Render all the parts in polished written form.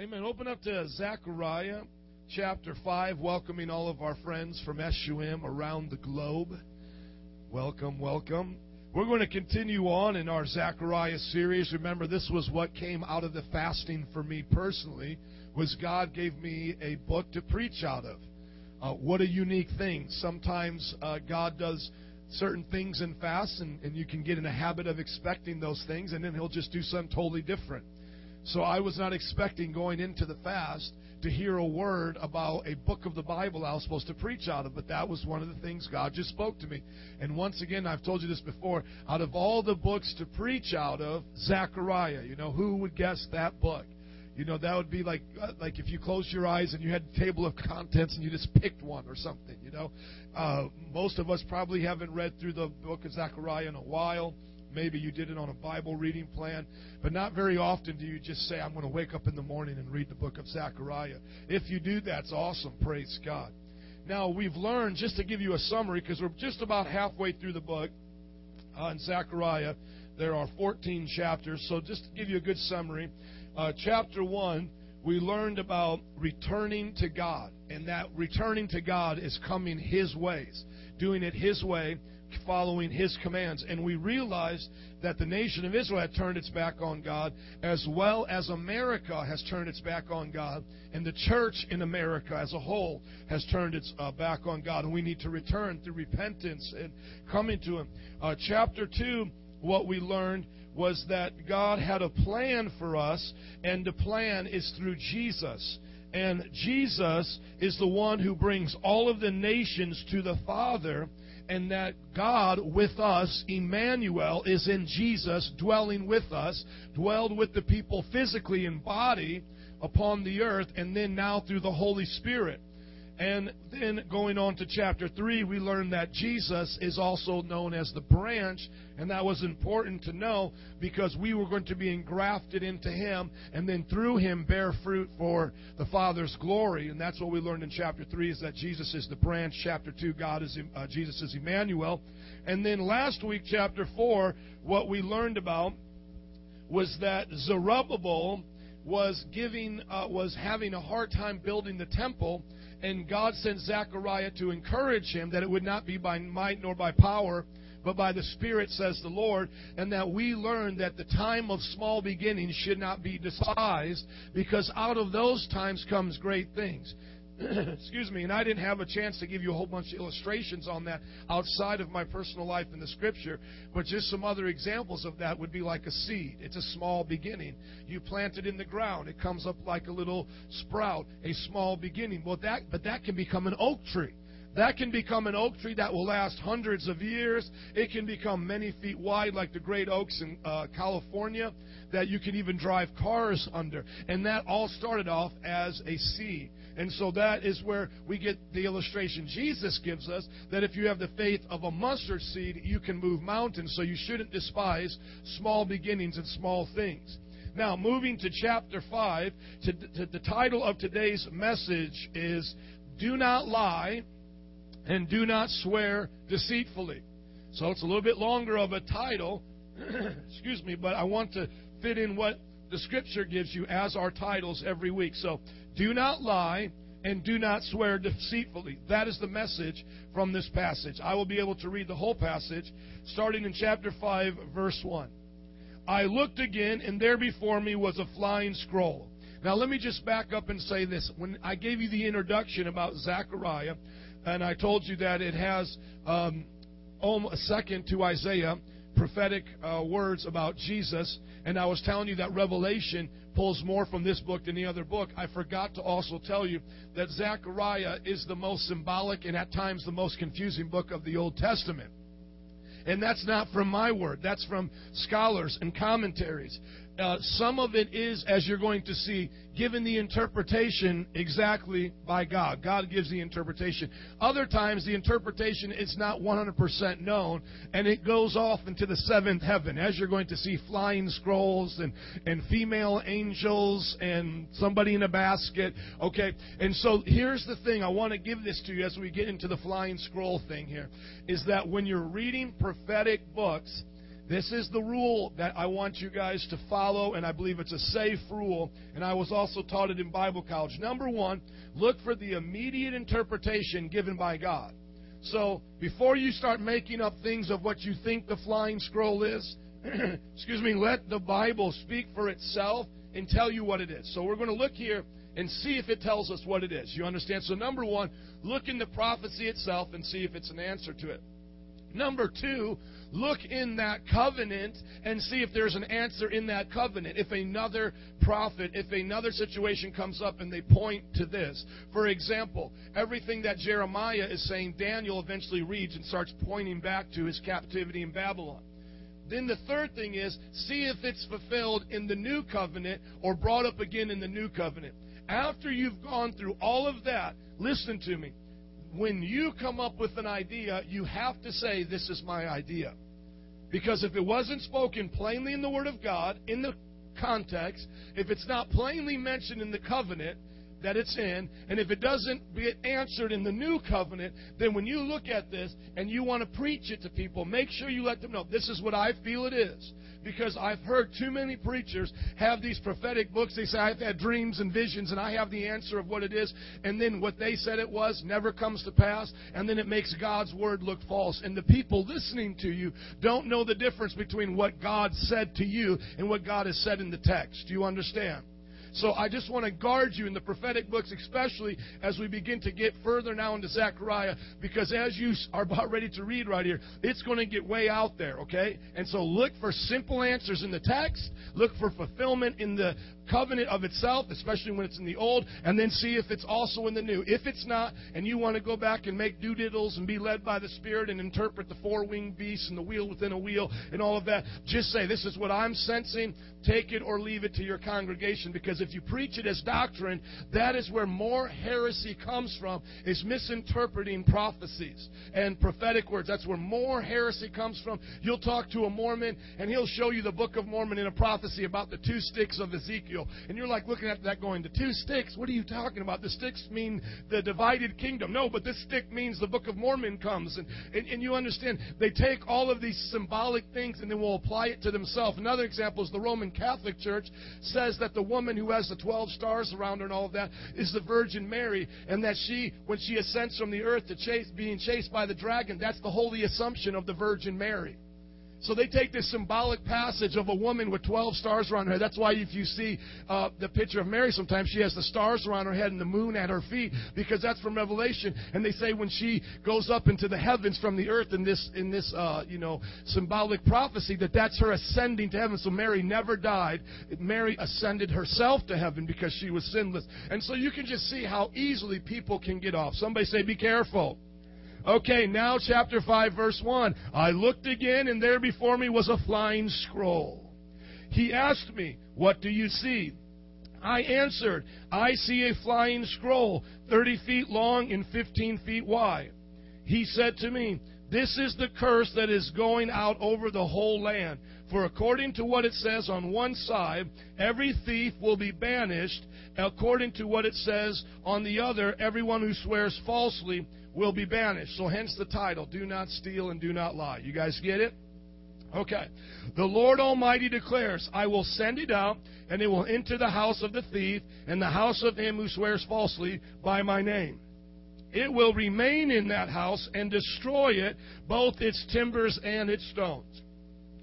Amen. Open up to Zechariah chapter 5, welcoming all of our friends from SUM around the globe. Welcome, welcome. We're going to continue on in our Zechariah series. Remember, this was what came out of the fasting for me personally, was God gave me a book to preach out of. What a unique thing. Sometimes God does certain things in fast, and you can get in a habit of expecting those things, and then He'll just do something totally different. So I was not expecting going into the fast to hear a word about a book of the Bible I was supposed to preach out of, but that was one of the things God just spoke to me. And once again, I've told you this before, out of all the books to preach out of, Zechariah, you know, who would guess that book? You know, that would be like if you closed your eyes and you had a table of contents and you just picked one or something, you know. Most of us probably haven't read through the book of Zechariah in a while. Maybe you did it on a Bible reading plan, but not very often do you just say, I'm going to wake up in the morning and read the book of Zechariah. If you do, that's awesome. Praise God. Now, we've learned, just to give you a summary, because we're just about halfway through the book in Zechariah. There are 14 chapters, so just to give you a good summary, chapter 1, we learned about returning to God, and that returning to God is coming His ways, doing it His way, following His commands. And we realized that the nation of Israel had turned its back on God, as well as America has turned its back on God, and the church in America as a whole has turned its back on God, and we need to return through repentance and coming to Him. Chapter 2, what we learned was that God had a plan for us, and the plan is through Jesus. And Jesus is the one who brings all of the nations to the Father, and that God with us, Emmanuel, is in Jesus, dwelling with us, dwelled with the people physically in body upon the earth, and then now through the Holy Spirit. And then going on to chapter 3, we learned that Jesus is also known as the branch, and that was important to know because we were going to be engrafted into Him and then through Him bear fruit for the Father's glory. And that's what we learned in chapter 3, is that Jesus is the branch. Chapter 2, Jesus is Emmanuel. And then last week, chapter 4, what we learned about was that Zerubbabel was having a hard time building the temple. And God sent Zechariah to encourage him that it would not be by might nor by power, but by the Spirit, says the Lord. And that we learned that the time of small beginnings should not be despised, because out of those times comes great things. Excuse me. And I didn't have a chance to give you a whole bunch of illustrations on that outside of my personal life in the Scripture, but just some other examples of that would be like a seed. It's a small beginning. You plant it in the ground. It comes up like a little sprout, a small beginning. Well, that can become an oak tree. That can become an oak tree that will last hundreds of years. It can become many feet wide, like the great oaks in California, that you can even drive cars under. And that all started off as a seed. And so that is where we get the illustration Jesus gives us, that if you have the faith of a mustard seed, you can move mountains. So you shouldn't despise small beginnings and small things. Now, moving to chapter 5, to the title of today's message is, Do Not Lie and Do Not Swear Deceitfully. So it's a little bit longer of a title, excuse me, but I want to fit in what the Scripture gives you as our titles every week. So, do not lie and do not swear deceitfully. That is the message from this passage. I will be able to read the whole passage, starting in chapter 5, verse 1. I looked again, and there before me was a flying scroll. Now, let me just back up and say this. When I gave you the introduction about Zechariah, and I told you that it has a second to Isaiah, prophetic words about Jesus, and I was telling you that Revelation pulls more from this book than the other book. I forgot to also tell you that Zechariah is the most symbolic and at times the most confusing book of the Old Testament. And that's not from my word. That's from scholars and commentaries. Some of it is, as you're going to see, given the interpretation exactly by God. God gives the interpretation. Other times, the interpretation is not 100% known, and it goes off into the seventh heaven, as you're going to see flying scrolls and female angels and somebody in a basket. Okay, and so here's the thing. I want to give this to you as we get into the flying scroll thing here, is that when you're reading prophetic books, This is the rule that I want you guys to follow, and I believe it's a safe rule, and I was also taught it in Bible college. Number one, look for the immediate interpretation given by God. So before you start making up things of what you think the flying scroll is, excuse me, let the Bible speak for itself and tell you what it is. So we're going to look here and see if it tells us what it is. You understand? So number one, look in the prophecy itself and see if it's an answer to it. Number two, look in that covenant and see if there's an answer in that covenant. If another prophet, if another situation comes up and they point to this. For example, everything that Jeremiah is saying, Daniel eventually reads and starts pointing back to his captivity in Babylon. Then the third thing is, see if it's fulfilled in the new covenant or brought up again in the new covenant. After you've gone through all of that, listen to me. When you come up with an idea, you have to say, this is my idea. Because if it wasn't spoken plainly in the Word of God, in the context, if it's not plainly mentioned in the covenant that it's in, and if it doesn't get answered in the new covenant, then when you look at this and you want to preach it to people, make sure you let them know, this is what I feel it is. Because I've heard too many preachers have these prophetic books. They say, I've had dreams and visions, and I have the answer of what it is. And then what they said it was never comes to pass, and then it makes God's word look false. And the people listening to you don't know the difference between what God said to you and what God has said in the text. Do you understand? So I just want to guard you in the prophetic books, especially as we begin to get further now into Zechariah, because as you are about ready to read right here, it's going to get way out there, okay? And so look for simple answers in the text. Look for fulfillment in the covenant of itself, especially when it's in the old, and then see if it's also in the new. If it's not, and you want to go back and make doodiddles and be led by the Spirit and interpret the four-winged beast and the wheel within a wheel and all of that, just say, this is what I'm sensing. Take it or leave it to your congregation, because if you preach it as doctrine, that is where more heresy comes from, is misinterpreting prophecies and prophetic words. That's where more heresy comes from. You'll talk to a Mormon, and he'll show you the Book of Mormon in a prophecy about the two sticks of Ezekiel. And you're like looking at that going, the two sticks? What are you talking about? The sticks mean the divided kingdom. No, but this stick means the Book of Mormon comes. And you understand, they take all of these symbolic things and then will apply it to themselves. Another example is the Roman Catholic Church says that the woman who has the 12 stars around her and all of that is the Virgin Mary, and that she, when she ascends from the earth to being chased by the dragon, that's the Holy Assumption of the Virgin Mary. So they take this symbolic passage of a woman with 12 stars around her. That's why if you see the picture of Mary sometimes, she has the stars around her head and the moon at her feet, because that's from Revelation. And they say when she goes up into the heavens from the earth in this symbolic prophecy, that that's her ascending to heaven. So Mary never died. Mary ascended herself to heaven because she was sinless. And so you can just see how easily people can get off. Somebody say, be careful. Okay, now chapter 5, verse 1. I looked again, and there before me was a flying scroll. He asked me, what do you see? I answered, I see a flying scroll, 30 feet long and 15 feet wide. He said to me, this is the curse that is going out over the whole land. For according to what it says on one side, every thief will be banished. According to what it says on the other, everyone who swears falsely will be banished. So hence the title, Do Not Steal and Do Not Lie. You guys get it? Okay. The Lord Almighty declares, I will send it out, and it will enter the house of the thief and the house of him who swears falsely by my name. It will remain in that house and destroy it, both its timbers and its stones.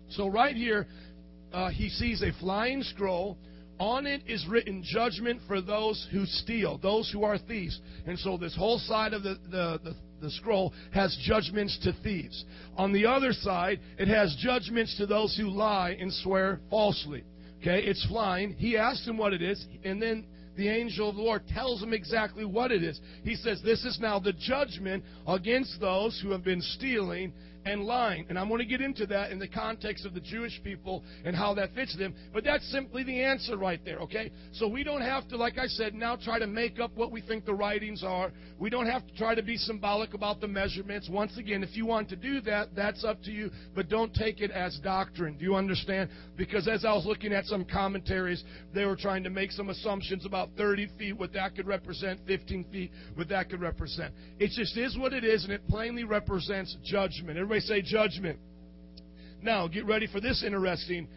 So right here, he sees a flying scroll. On it is written judgment for those who steal, those who are thieves. And so this whole side of the scroll has judgments to thieves. On the other side, it has judgments to those who lie and swear falsely. Okay, it's flying. He asked him what it is, and then the angel of the Lord tells him exactly what it is. He says, this is now the judgment against those who have been stealing and lying. And I'm going to get into that in the context of the Jewish people and how that fits them. But that's simply the answer right there, okay? So we don't have to, like I said, now try to make up what we think the writings are. We don't have to try to be symbolic about the measurements. Once again, if you want to do that, that's up to you. But don't take it as doctrine. Do you understand? Because as I was looking at some commentaries, they were trying to make some assumptions about 30 feet, what that could represent, 15 feet, what that could represent. It just is what it is, and it plainly represents judgment. Everybody say judgment. Now, get ready for this interesting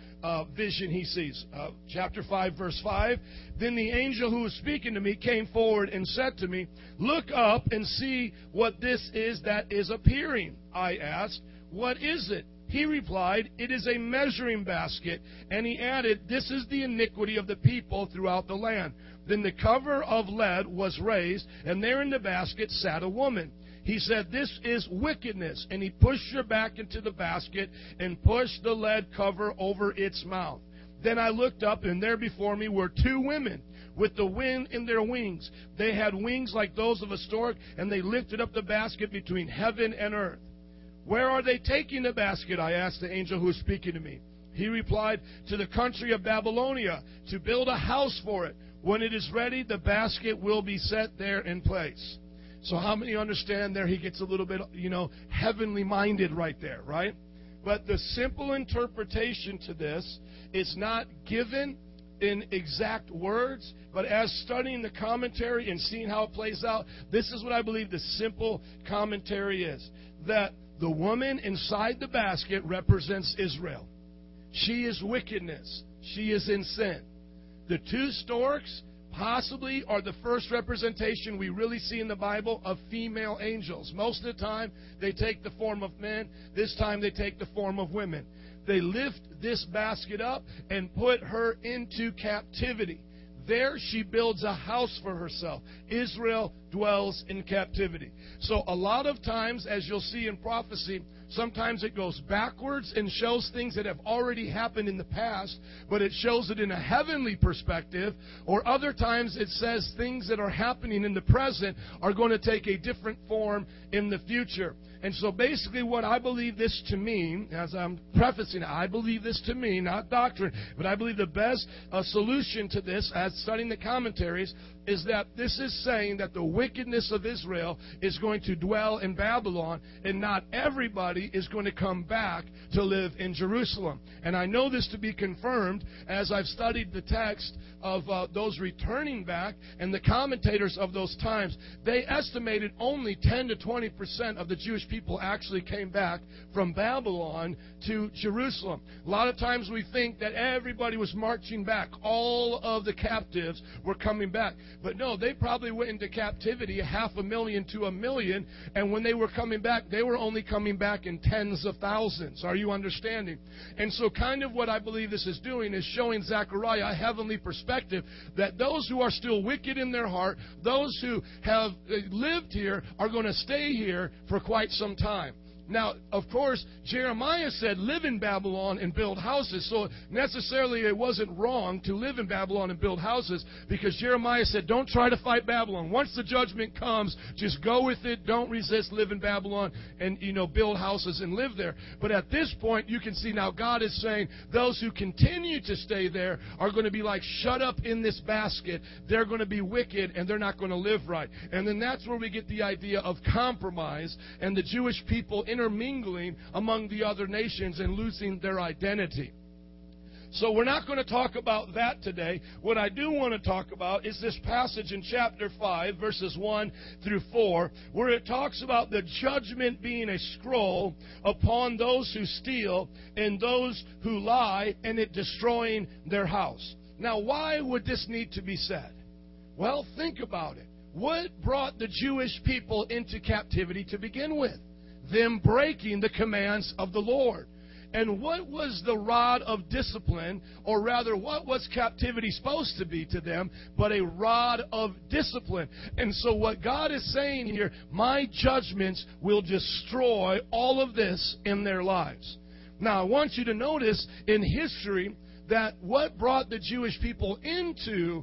vision he sees. Chapter 5, verse 5. Then the angel who was speaking to me came forward and said to me, "Look up and see what this is that is appearing." I asked, "What is it?" He replied, "It is a measuring basket." And he added, "This is the iniquity of the people throughout the land." Then the cover of lead was raised, and there in the basket sat a woman. He said, "This is wickedness." And he pushed her back into the basket and pushed the lead cover over its mouth. Then I looked up, and there before me were two women with the wind in their wings. They had wings like those of a stork, and they lifted up the basket between heaven and earth. "Where are they taking the basket?" I asked the angel who was speaking to me. He replied, "To the country of Babylonia, to build a house for it. When it is ready, the basket will be set there in place." So how many understand there he gets a little bit, heavenly minded right there, right? But the simple interpretation to this is not given in exact words, but as studying the commentary and seeing how it plays out, this is what I believe the simple commentary is. That the woman inside the basket represents Israel. She is wickedness. She is in sin. The two storks possibly are the first representation we really see in the Bible of female angels. Most of the time, they take the form of men. This time, they take the form of women. They lift this basket up and put her into captivity. There she builds a house for herself. Israel dwells in captivity. So a lot of times, as you'll see in prophecy, sometimes it goes backwards and shows things that have already happened in the past, but it shows it in a heavenly perspective. Or other times it says things that are happening in the present are going to take a different form in the future. And so basically what I believe this to mean, as I'm prefacing, I believe this to mean, not doctrine, but I believe the best solution to this, as studying the commentaries, is that this is saying that the wickedness of Israel is going to dwell in Babylon, and not everybody is going to come back to live in Jerusalem. And I know this to be confirmed as I've studied the text of those returning back, and the commentators of those times, they estimated only 10 to 20% of the Jewish people actually came back from Babylon to Jerusalem. A lot of times we think that everybody was marching back. All of the captives were coming back. But no, they probably went into captivity 500,000 to 1,000,000, and when they were coming back, they were only coming back in tens of thousands. Are you understanding? And so kind of what I believe this is doing is showing Zechariah a heavenly perspective, that those who are still wicked in their heart, those who have lived here, are going to stay here for quite some time. Now, of course, Jeremiah said, live in Babylon and build houses. So necessarily it wasn't wrong to live in Babylon and build houses, because Jeremiah said, don't try to fight Babylon. Once the judgment comes, just go with it. Don't resist. Live in Babylon and, build houses and live there. But at this point, you can see now God is saying those who continue to stay there are going to be like shut up in this basket. They're going to be wicked and they're not going to live right. And then that's where we get the idea of compromise and the Jewish people intermingling among the other nations and losing their identity. So we're not going to talk about that today. What I do want to talk about is this passage in chapter 5, verses 1 through 4, where it talks about the judgment being a scroll upon those who steal and those who lie, and it destroying their house. Now, why would this need to be said? Well, think about it. What brought the Jewish people into captivity to begin with? Them breaking the commands of the Lord. And what was the rod of discipline, or rather, what was captivity supposed to be to them, but a rod of discipline? And so what God is saying here, my judgments will destroy all of this in their lives. Now, I want you to notice in history that what brought the Jewish people into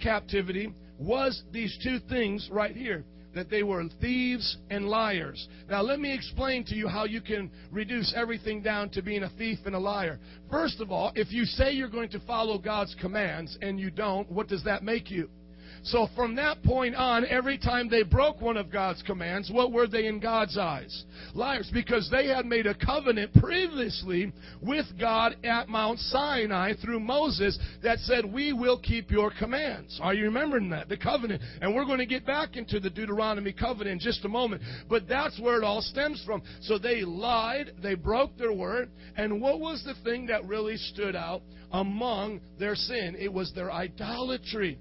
captivity was these two things right here. That they were thieves and liars. Now, let me explain to you how you can reduce everything down to being a thief and a liar. First of all, if you say you're going to follow God's commands and you don't, what does that make you? So from that point on, every time they broke one of God's commands, what were they in God's eyes? Liars, because they had made a covenant previously with God at Mount Sinai through Moses that said, we will keep your commands. Are you remembering that? The covenant. And we're going to get back into the Deuteronomy covenant in just a moment. But that's where it all stems from. So they lied, they broke their word, and what was the thing that really stood out among their sin? It was their idolatry.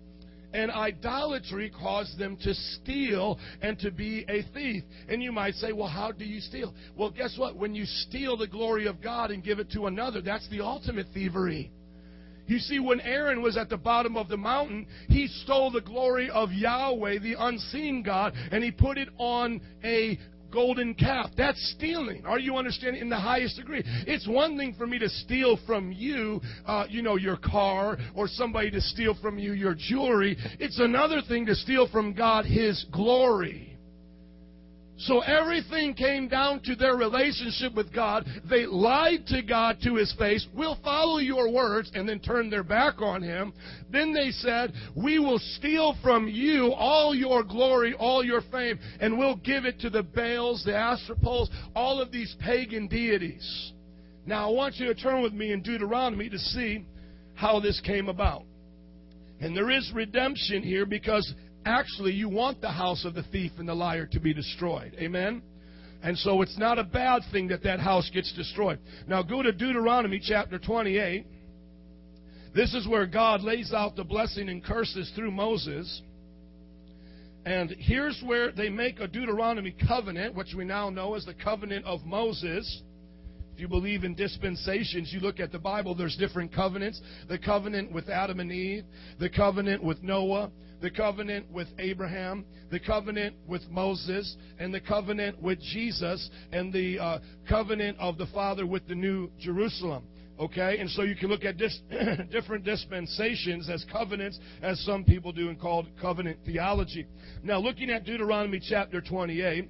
And idolatry caused them to steal and to be a thief. And you might say, well, how do you steal? Well, guess what? When you steal the glory of God and give it to another, that's the ultimate thievery. You see, when Aaron was at the bottom of the mountain, he stole the glory of Yahweh, the unseen God, and he put it on a golden calf. That's stealing. Are you understanding? In the highest degree. It's one thing for me to steal from you, your car, or somebody to steal from you your jewelry. It's another thing to steal from God His glory. So everything came down to their relationship with God. They lied to God to His face. We'll follow your words, and then turned their back on Him. Then they said, we will steal from you all your glory, all your fame, and we'll give it to the Baals, the Astropoles, all of these pagan deities. Now I want you to turn with me in Deuteronomy to see how this came about. And there is redemption here because actually, you want the house of the thief and the liar to be destroyed. Amen? And so it's not a bad thing that that house gets destroyed. Now go to Deuteronomy chapter 28. This is where God lays out the blessing and curses through Moses. And here's where they make a Deuteronomy covenant, which we now know as the covenant of Moses. If you believe in dispensations, you look at the Bible, there's different covenants. The covenant with Adam and Eve, the covenant with Noah, the covenant with Abraham, the covenant with Moses, and the covenant with Jesus, and the covenant of the Father with the New Jerusalem. Okay? And so you can look at different dispensations as covenants, as some people do and called covenant theology. Now, looking at Deuteronomy chapter 28,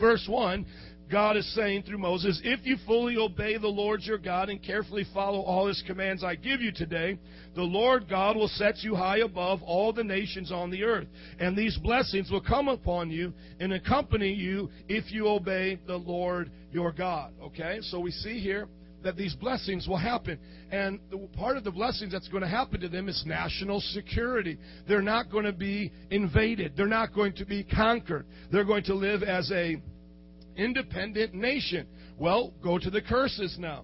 verse 1, God is saying through Moses, if you fully obey the Lord your God and carefully follow all His commands I give you today, the Lord God will set you high above all the nations on the earth. And these blessings will come upon you and accompany you if you obey the Lord your God. Okay, so we see here that these blessings will happen. And part of the blessings that's going to happen to them is national security. They're not going to be invaded. They're not going to be conquered. They're going to live as a independent nation. Well, go to the curses now.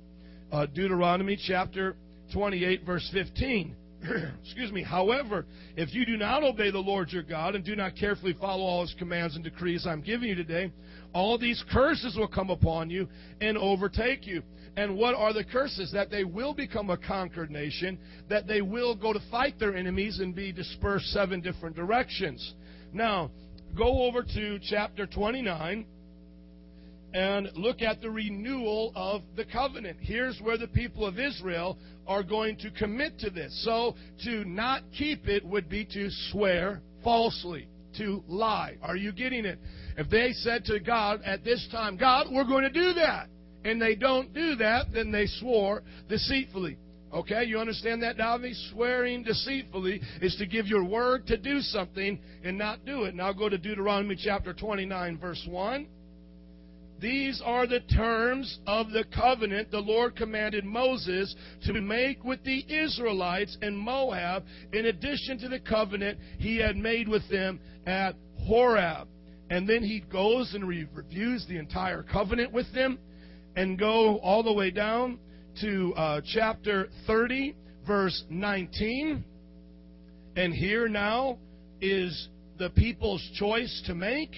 Deuteronomy chapter 28, verse 15. Excuse me. However, if you do not obey the Lord your God and do not carefully follow all His commands and decrees I'm giving you today, all these curses will come upon you and overtake you. And what are the curses? That they will become a conquered nation, that they will go to fight their enemies and be dispersed 7 different directions. Now, go over to chapter 29. And look at the renewal of the covenant. Here's where the people of Israel are going to commit to this. So to not keep it would be to swear falsely, to lie. Are you getting it? If they said to God at this time, God, we're going to do that, and they don't do that, then they swore deceitfully. Okay, you understand that, Davi? Swearing deceitfully is to give your word to do something and not do it. Now go to Deuteronomy chapter 29, verse 1. These are the terms of the covenant the Lord commanded Moses to make with the Israelites in Moab, in addition to the covenant he had made with them at Horeb. And then he goes and reviews the entire covenant with them, and go all the way down to chapter 30, verse 19. And here now is the people's choice to make.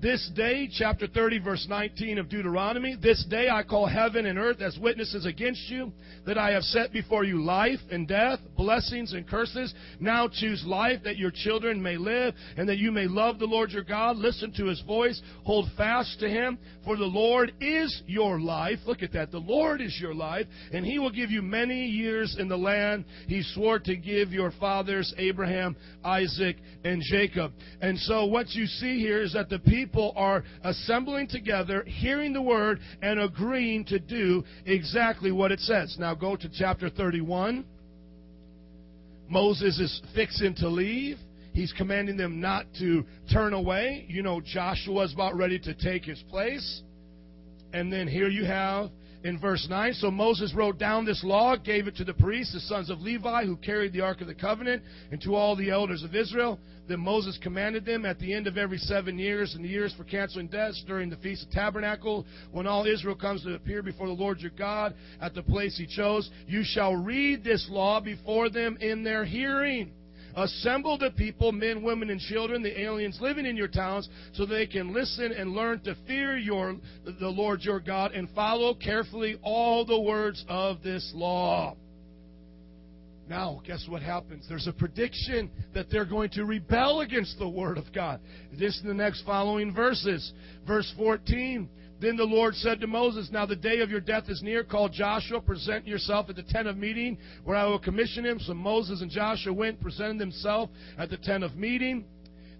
This day, chapter 30, verse 19 of Deuteronomy, this day I call heaven and earth as witnesses against you, that I have set before you life and death, blessings and curses. Now choose life, that your children may live, and that you may love the Lord your God, listen to His voice, hold fast to Him, for the Lord is your life. Look at that. The Lord is your life, and He will give you many years in the land He swore to give your fathers, Abraham, Isaac, and Jacob. And so what you see here is that the people are assembling together, hearing the word, and agreeing to do exactly what it says. Now go to chapter 31. Moses is fixing to leave. He's commanding them not to turn away. You know, Joshua's about ready to take his place. And then here you have in verse 9, so Moses wrote down this law, gave it to the priests, the sons of Levi, who carried the Ark of the Covenant, and to all the elders of Israel. Then Moses commanded them at the end of every 7 years, and the years for canceling debts during the Feast of Tabernacle, when all Israel comes to appear before the Lord your God at the place he chose, you shall read this law before them in their hearing. Assemble the people, men, women, and children, the aliens living in your towns, so they can listen and learn to fear the Lord your God and follow carefully all the words of this law. Now, guess what happens? There's a prediction that they're going to rebel against the Word of God. This in the next following verses. Verse 14, then the Lord said to Moses, now the day of your death is near. Call Joshua, present yourself at the tent of meeting, where I will commission him. So Moses and Joshua went, presented themselves at the tent of meeting.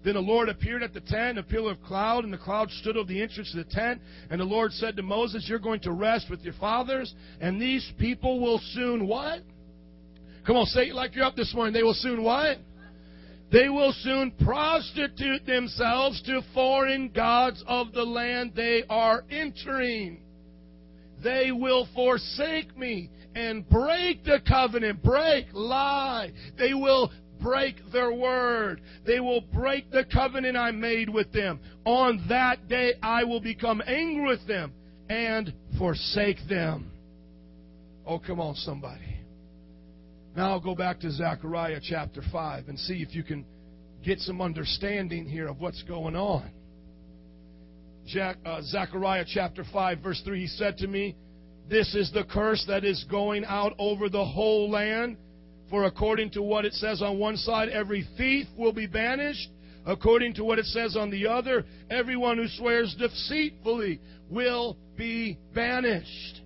Then the Lord appeared at the tent, a pillar of cloud, and the cloud stood over the entrance to the tent. And the Lord said to Moses, you're going to rest with your fathers, and these people will soon what? Come on, say it like you're up this morning. They will soon what? They will soon prostitute themselves to foreign gods of the land they are entering. They will forsake me and break the covenant, lie. They will break their word. They will break the covenant I made with them. On that day I will become angry with them and forsake them. Oh, come on, somebody. Now I'll go back to Zechariah chapter 5 and see if you can get some understanding here of what's going on. Zechariah chapter 5 verse 3, he said to me, this is the curse that is going out over the whole land. For according to what it says on one side, every thief will be banished. According to what it says on the other, everyone who swears deceitfully will be banished.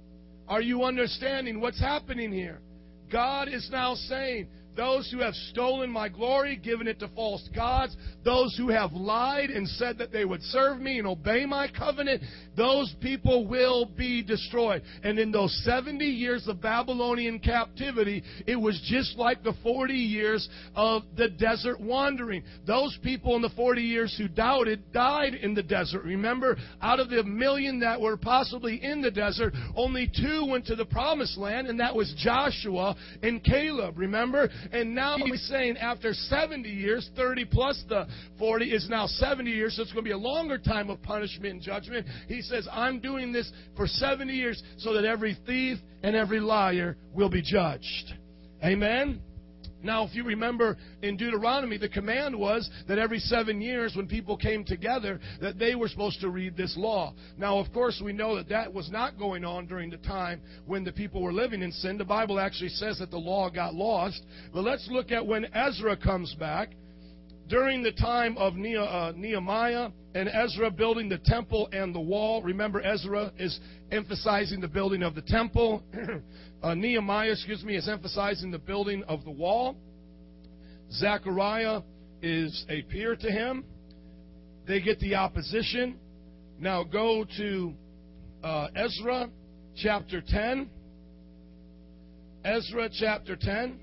Are you understanding what's happening here? God is now saying, those who have stolen my glory, given it to false gods, those who have lied and said that they would serve me and obey my covenant, those people will be destroyed. And in those 70 years of Babylonian captivity, it was just like the 40 years of the desert wandering. Those people in the 40 years who doubted died in the desert. Remember, out of the 1 million that were possibly in the desert, only 2 went to the promised land, and that was Joshua and Caleb, remember? And now he's saying after 70 years, 30 plus the 40 is now 70 years, so it's going to be a longer time of punishment and judgment. He says, I'm doing this for 70 years so that every thief and every liar will be judged. Amen? Now, if you remember in Deuteronomy, the command was that every 7 years when people came together that they were supposed to read this law. Now, of course, we know that that was not going on during the time when the people were living in sin. The Bible actually says that the law got lost. But let's look at when Ezra comes back. During the time of Nehemiah and Ezra building the temple and the wall, remember Ezra is emphasizing the building of the temple. Nehemiah is emphasizing the building of the wall. Zechariah is a peer to him. They get the opposition. Now go to Ezra chapter 10. Ezra chapter 10.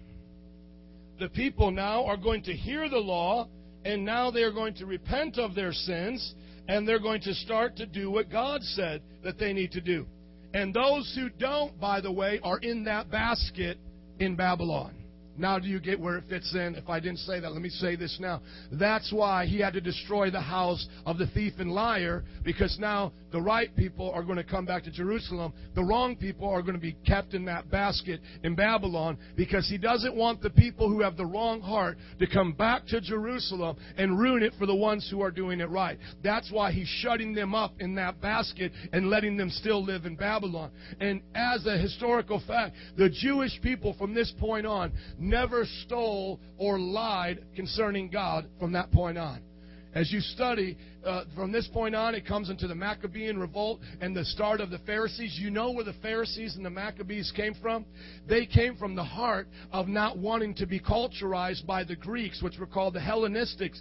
The people now are going to hear the law, and now they are going to repent of their sins, and they're going to start to do what God said that they need to do. And those who don't, by the way, are in that basket in Babylon. Now do you get where it fits in? If I didn't say that, let me say this now. That's why he had to destroy the house of the thief and liar, because now the right people are going to come back to Jerusalem. The wrong people are going to be kept in that basket in Babylon, because he doesn't want the people who have the wrong heart to come back to Jerusalem and ruin it for the ones who are doing it right. That's why he's shutting them up in that basket and letting them still live in Babylon. And as a historical fact, the Jewish people from this point on never stole or lied concerning God from that point on. As you study, from this point on, it comes into the Maccabean revolt and the start of the Pharisees. You know where the Pharisees and the Maccabees came from? They came from the heart of not wanting to be culturized by the Greeks, which were called the Hellenistic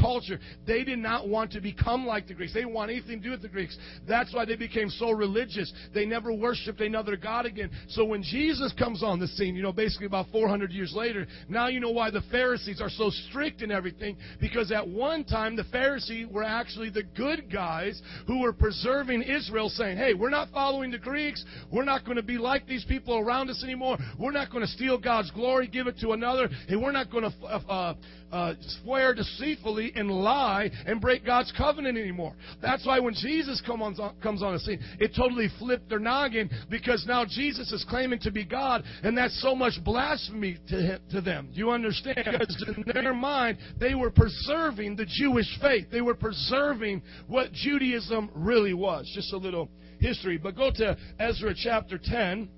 culture. They did not want to become like the Greeks. They didn't want anything to do with the Greeks. That's why they became so religious. They never worshipped another god again. So when Jesus comes on the scene, you know, basically about 400 years later, now you know why the Pharisees are so strict in everything, because at one time the Pharisees were actually the good guys who were preserving Israel, saying, hey, we're not following the Greeks. We're not going to be like these people around us anymore. We're not going to steal God's glory, give it to another, and we're not going to swear deceitfully and lie and break God's covenant anymore. That's why when Jesus comes on the scene, it totally flipped their noggin, because now Jesus is claiming to be God, and that's so much blasphemy to them. Do you understand? Because in their mind, they were preserving the Jewish faith. They were preserving what Judaism really was. Just a little history. But go to Ezra chapter 10.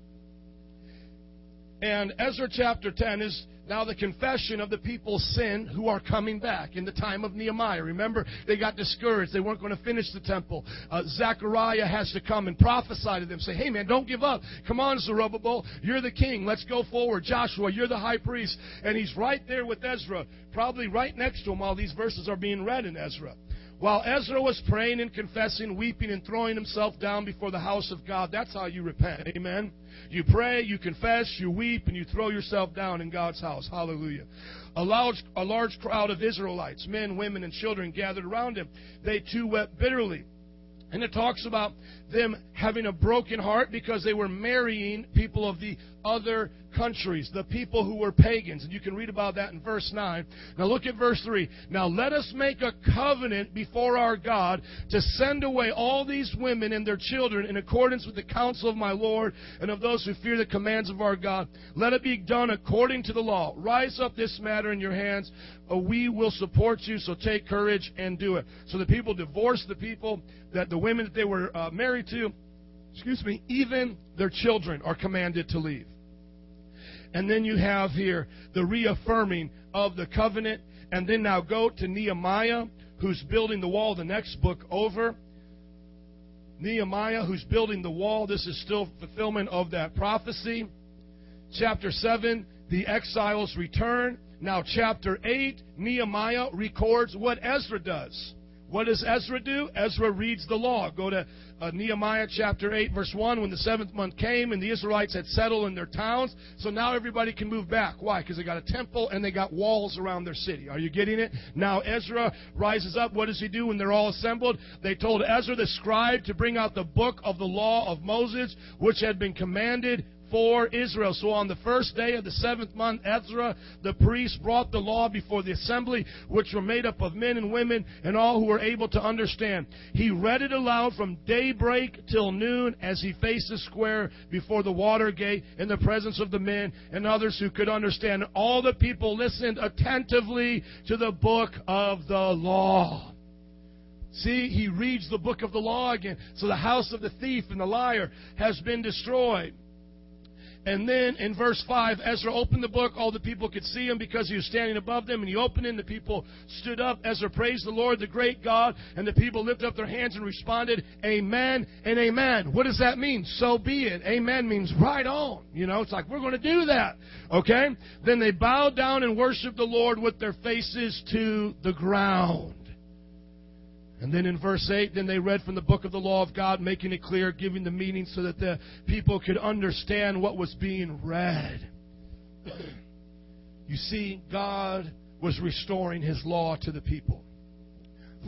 And Ezra chapter 10 is now the confession of the people's sin who are coming back in the time of Nehemiah. Remember, they got discouraged. They weren't going to finish the temple. Zechariah has to come and prophesy to them. Say, hey, man, don't give up. Come on, Zerubbabel. You're the king. Let's go forward. Joshua, you're the high priest. And he's right there with Ezra, probably right next to him while these verses are being read in Ezra. While Ezra was praying and confessing, weeping and throwing himself down before the house of God. That's how you repent. Amen. You pray, you confess, you weep, and you throw yourself down in God's house. Hallelujah. A large crowd of Israelites, men, women, and children gathered around him. They too wept bitterly. And it talks about them having a broken heart because they were marrying people of the other countries, the people who were pagans. And you can read about that in verse 9. Now look at verse 3. Now let us make a covenant before our God to send away all these women and their children in accordance with the counsel of my Lord and of those who fear the commands of our God. Let it be done according to the law. Rise up this matter in your hands. We will support you, so take courage and do it. So the people divorced the people, that the women that they were married to, even their children are commanded to leave. And then you have here the reaffirming of the covenant. And then now go to Nehemiah, who's building the wall, the next book over. Nehemiah, who's building the wall. This is still fulfillment of that prophecy. Chapter 7, the exiles return. Now chapter 8, Nehemiah records what Ezra does. What does Ezra do? Ezra reads the law. Go to Nehemiah chapter 8, verse 1. When the seventh month came and the Israelites had settled in their towns, so now everybody can move back. Why? Because they got a temple and they got walls around their city. Are you getting it? Now Ezra rises up. What does he do when they're all assembled? They told Ezra the scribe to bring out the book of the law of Moses, which had been commanded for Israel. So on the first day of the seventh month, Ezra the priest brought the law before the assembly, which were made up of men and women and all who were able to understand. He read it aloud from daybreak till noon as he faced the square before the water gate in the presence of the men and others who could understand. All the people listened attentively to the book of the law. See, he reads the book of the law again. So the house of the thief and the liar has been destroyed. And then in verse 5, Ezra opened the book. All the people could see him because he was standing above them. And he opened it, and the people stood up. Ezra praised the Lord, the great God. And the people lifted up their hands and responded, Amen and Amen. What does that mean? So be it. Amen means right on. You know, it's like, we're going to do that. Okay? Then they bowed down and worshiped the Lord with their faces to the ground. And then in verse 8, then they read from the book of the law of God, making it clear, giving the meaning so that the people could understand what was being read. You see, God was restoring His law to the people.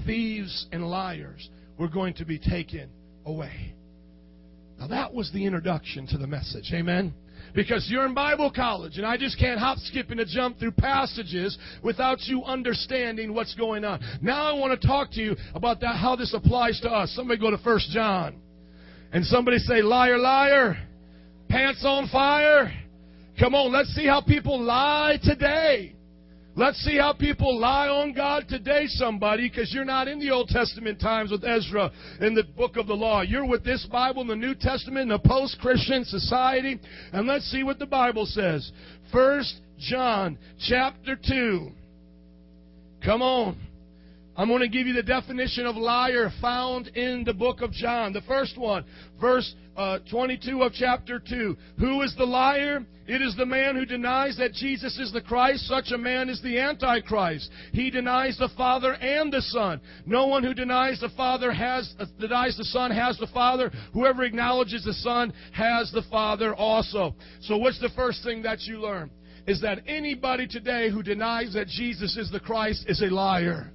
Thieves and liars were going to be taken away. Now that was the introduction to the message. Amen? Because you're in Bible college, and I just can't hop, skip, and jump through passages without you understanding what's going on. Now I want to talk to you about that, how this applies to us. Somebody go to 1 John, and somebody say, liar, liar, pants on fire. Come on, let's see how people lie today. Let's see how people lie on God today, somebody, because you're not in the Old Testament times with Ezra in the book of the law. You're with this Bible in the New Testament in a post-Christian society. And let's see what the Bible says. 1 John chapter 2. Come on. I'm going to give you the definition of liar found in the book of John. The first one, verse 22 of chapter 2. Who is the liar? It is the man who denies that Jesus is the Christ. Such a man is the Antichrist. He denies the Father and the Son. No one who denies the Father denies the Son has the Father. Whoever acknowledges the Son has the Father also. So what's the first thing that you learn? Is that anybody today who denies that Jesus is the Christ is a liar.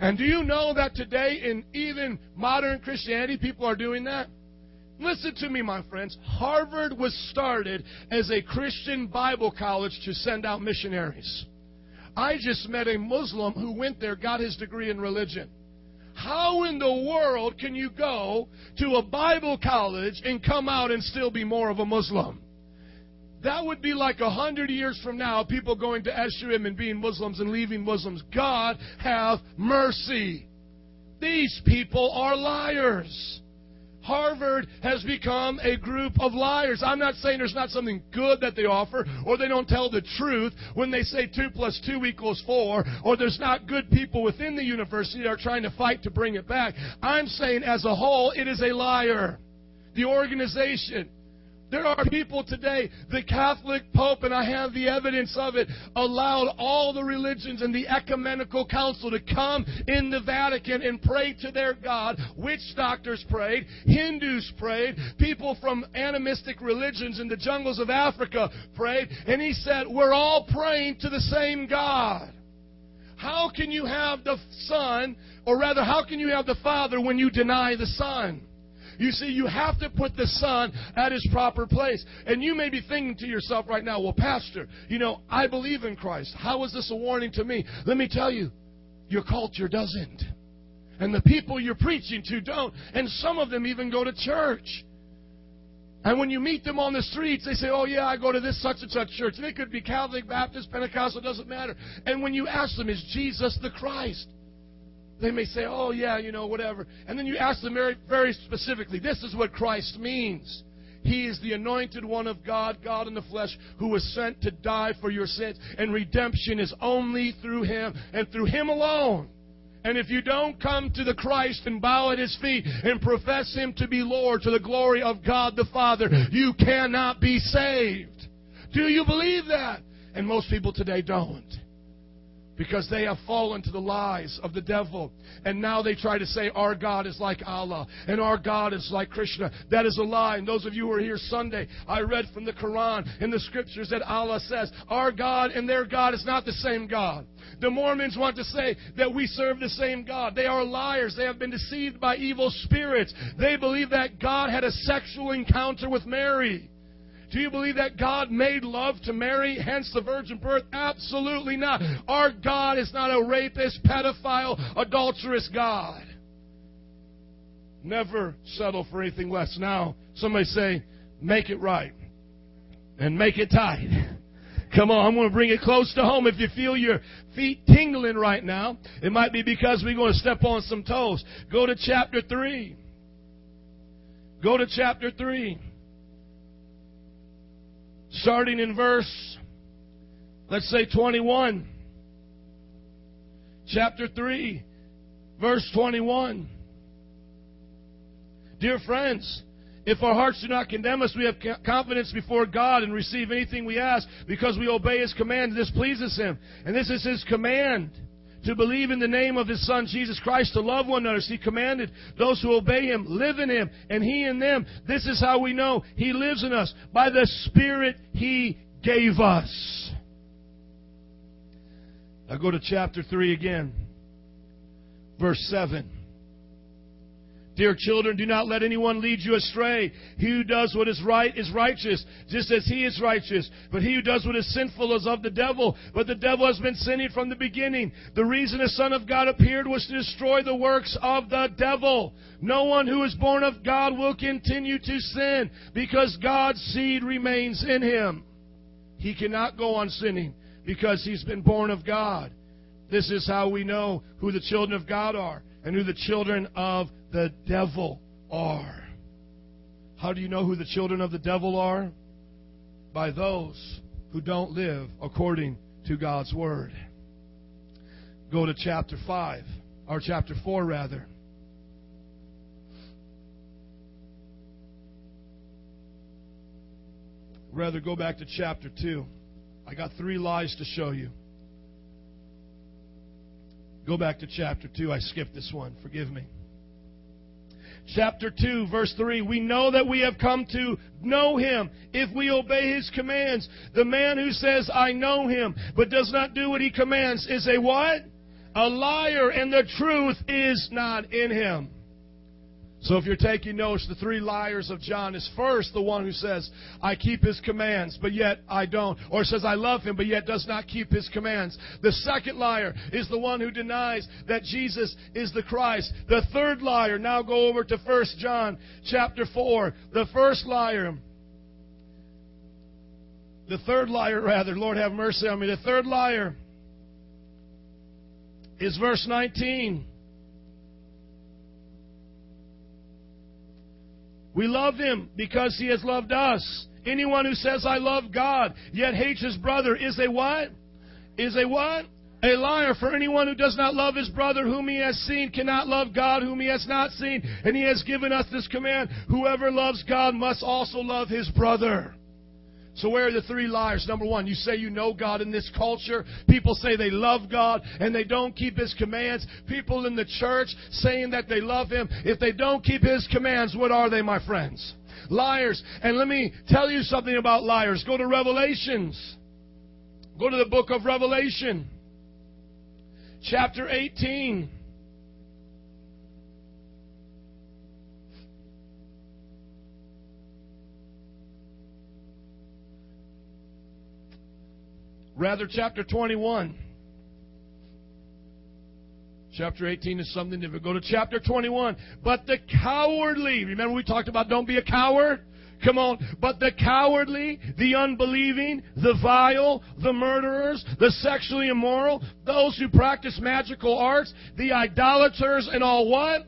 And do you know that today in even modern Christianity, people are doing that? Listen to me, my friends. Harvard was started as a Christian Bible college to send out missionaries. I just met a Muslim who went there, got his degree in religion. How in the world can you go to a Bible college and come out and still be more of a Muslim? That would be like 100 years from now, people going to SUM and being Muslims and leaving Muslims. God have mercy. These people are liars. Harvard has become a group of liars. I'm not saying there's not something good that they offer, or they don't tell the truth when they say 2 + 2 = 4, or there's not good people within the university that are trying to fight to bring it back. I'm saying as a whole, it is a liar. The organization. There are people today, the Catholic Pope, and I have the evidence of it, allowed all the religions and the ecumenical council to come in the Vatican and pray to their God. Witch doctors prayed, Hindus prayed, people from animistic religions in the jungles of Africa prayed, and he said, we're all praying to the same God. How can you have the Son, or rather, how can you have the Father when you deny the Son? You see, you have to put the Son at his proper place. And you may be thinking to yourself right now, well, Pastor, I believe in Christ. How is this a warning to me? Let me tell you, your culture doesn't. And the people you're preaching to don't. And some of them even go to church. And when you meet them on the streets, they say, oh, yeah, I go to this such and such church. And it could be Catholic, Baptist, Pentecostal, doesn't matter. And when you ask them, is Jesus the Christ? They may say, oh, yeah, whatever. And then you ask them very, very specifically, this is what Christ means. He is the anointed one of God, God in the flesh, who was sent to die for your sins. And redemption is only through Him and through Him alone. And if you don't come to the Christ and bow at His feet and profess Him to be Lord to the glory of God the Father, you cannot be saved. Do you believe that? And most people today don't. Because they have fallen to the lies of the devil. And now they try to say our God is like Allah. And our God is like Krishna. That is a lie. And those of you who are here Sunday, I read from the Quran and the scriptures that Allah says, our God and their God is not the same God. The Mormons want to say that we serve the same God. They are liars. They have been deceived by evil spirits. They believe that God had a sexual encounter with Mary. Do you believe that God made love to Mary, hence the virgin birth? Absolutely not. Our God is not a rapist, pedophile, adulterous God. Never settle for anything less. Now, somebody say, make it right and make it tight. Come on, I'm going to bring it close to home. If you feel your feet tingling right now, it might be because we're going to step on some toes. Go to chapter 3. Go to chapter 3. Starting in verse, let's say 21. Chapter 3, verse 21. Dear friends, if our hearts do not condemn us, we have confidence before God and receive anything we ask because we obey His command. This pleases Him. And this is His command, to believe in the name of His Son, Jesus Christ, to love one another. He commanded those who obey Him, live in Him, and He in them. This is how we know He lives in us, by the Spirit He gave us. Now go to chapter 3 again, verse 7. Dear children, do not let anyone lead you astray. He who does what is right is righteous, just as He is righteous. But he who does what is sinful is of the devil. But the devil has been sinning from the beginning. The reason the Son of God appeared was to destroy the works of the devil. No one who is born of God will continue to sin, because God's seed remains in him. He cannot go on sinning, because he's been born of God. This is how we know who the children of God are and who the children of the devil are. How do you know who the children of the devil are? By those who don't live according to God's Word. Go to chapter 5. or chapter 4 rather. Rather, go back to chapter 2. I got three lies to show you. Go back to chapter 2. I skipped this one. Forgive me. Chapter 2, verse 3, we know that we have come to know Him if we obey His commands. The man who says, I know Him, but does not do what He commands is a what? A liar, and the truth is not in him. So if you're taking notes, the three liars of John is first the one who says, I keep His commands, but yet I don't. Or says, I love Him, but yet does not keep His commands. The second liar is the one who denies that Jesus is the Christ. The third liar, now go over to 1 John chapter 4. The first liar, the third liar rather, Lord have mercy on me. The third liar is verse 19. We love Him because He has loved us. Anyone who says, I love God, yet hates his brother is a what? Is a what? A liar. For anyone who does not love his brother whom he has seen cannot love God whom he has not seen. And He has given us this command, whoever loves God must also love his brother. So where are the three liars? Number one, you say you know God in this culture. People say they love God and they don't keep His commands. People in the church saying that they love Him. If they don't keep His commands, what are they, my friends? Liars. And let me tell you something about liars. Go to Revelations. Go to the book of Revelation. Chapter 18. Rather, chapter 21. Chapter 18 is something different. Go to chapter 21. But the cowardly, remember we talked about don't be a coward? Come on. But the cowardly, the unbelieving, the vile, the murderers, the sexually immoral, those who practice magical arts, the idolaters, and all what?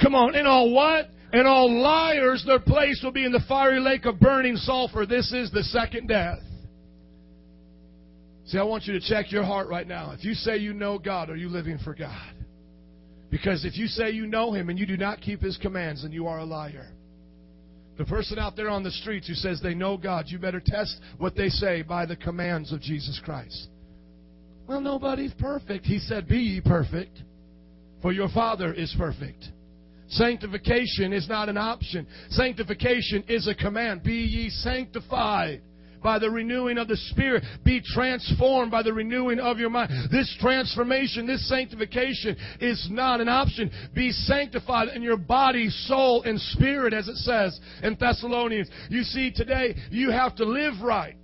Come on. And all what? And all liars, their place will be in the fiery lake of burning sulfur. This is the second death. See, I want you to check your heart right now. If you say you know God, are you living for God? Because if you say you know Him and you do not keep His commands, then you are a liar. The person out there on the streets who says they know God, you better test what they say by the commands of Jesus Christ. Well, nobody's perfect. He said, be ye perfect, for your Father is perfect. Sanctification is not an option. Sanctification is a command. Be ye sanctified by the renewing of the Spirit. Be transformed by the renewing of your mind. This transformation, this sanctification is not an option. Be sanctified in your body, soul, and spirit, as it says in Thessalonians. You see, today you have to live right